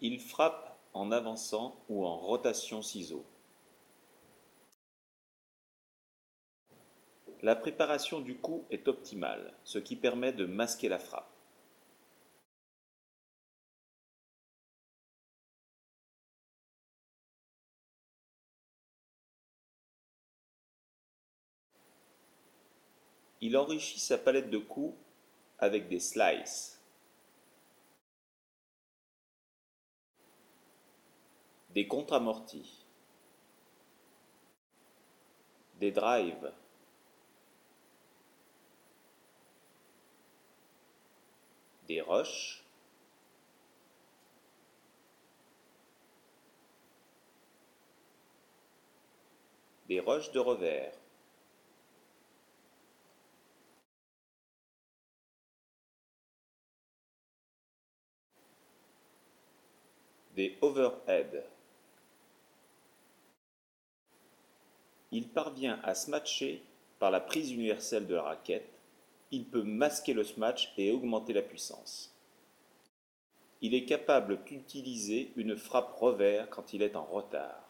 Il frappe en avançant ou en rotation ciseaux. La préparation du coup est optimale, ce qui permet de masquer la frappe. Il enrichit sa palette de coups avec des slices, des contre-amortis, des drives, des roches, des roches de revers, des overheads. Il parvient à smatcher par la prise universelle de la raquette. Il peut masquer le smash et augmenter la puissance. Il est capable d'utiliser une frappe revers quand il est en retard.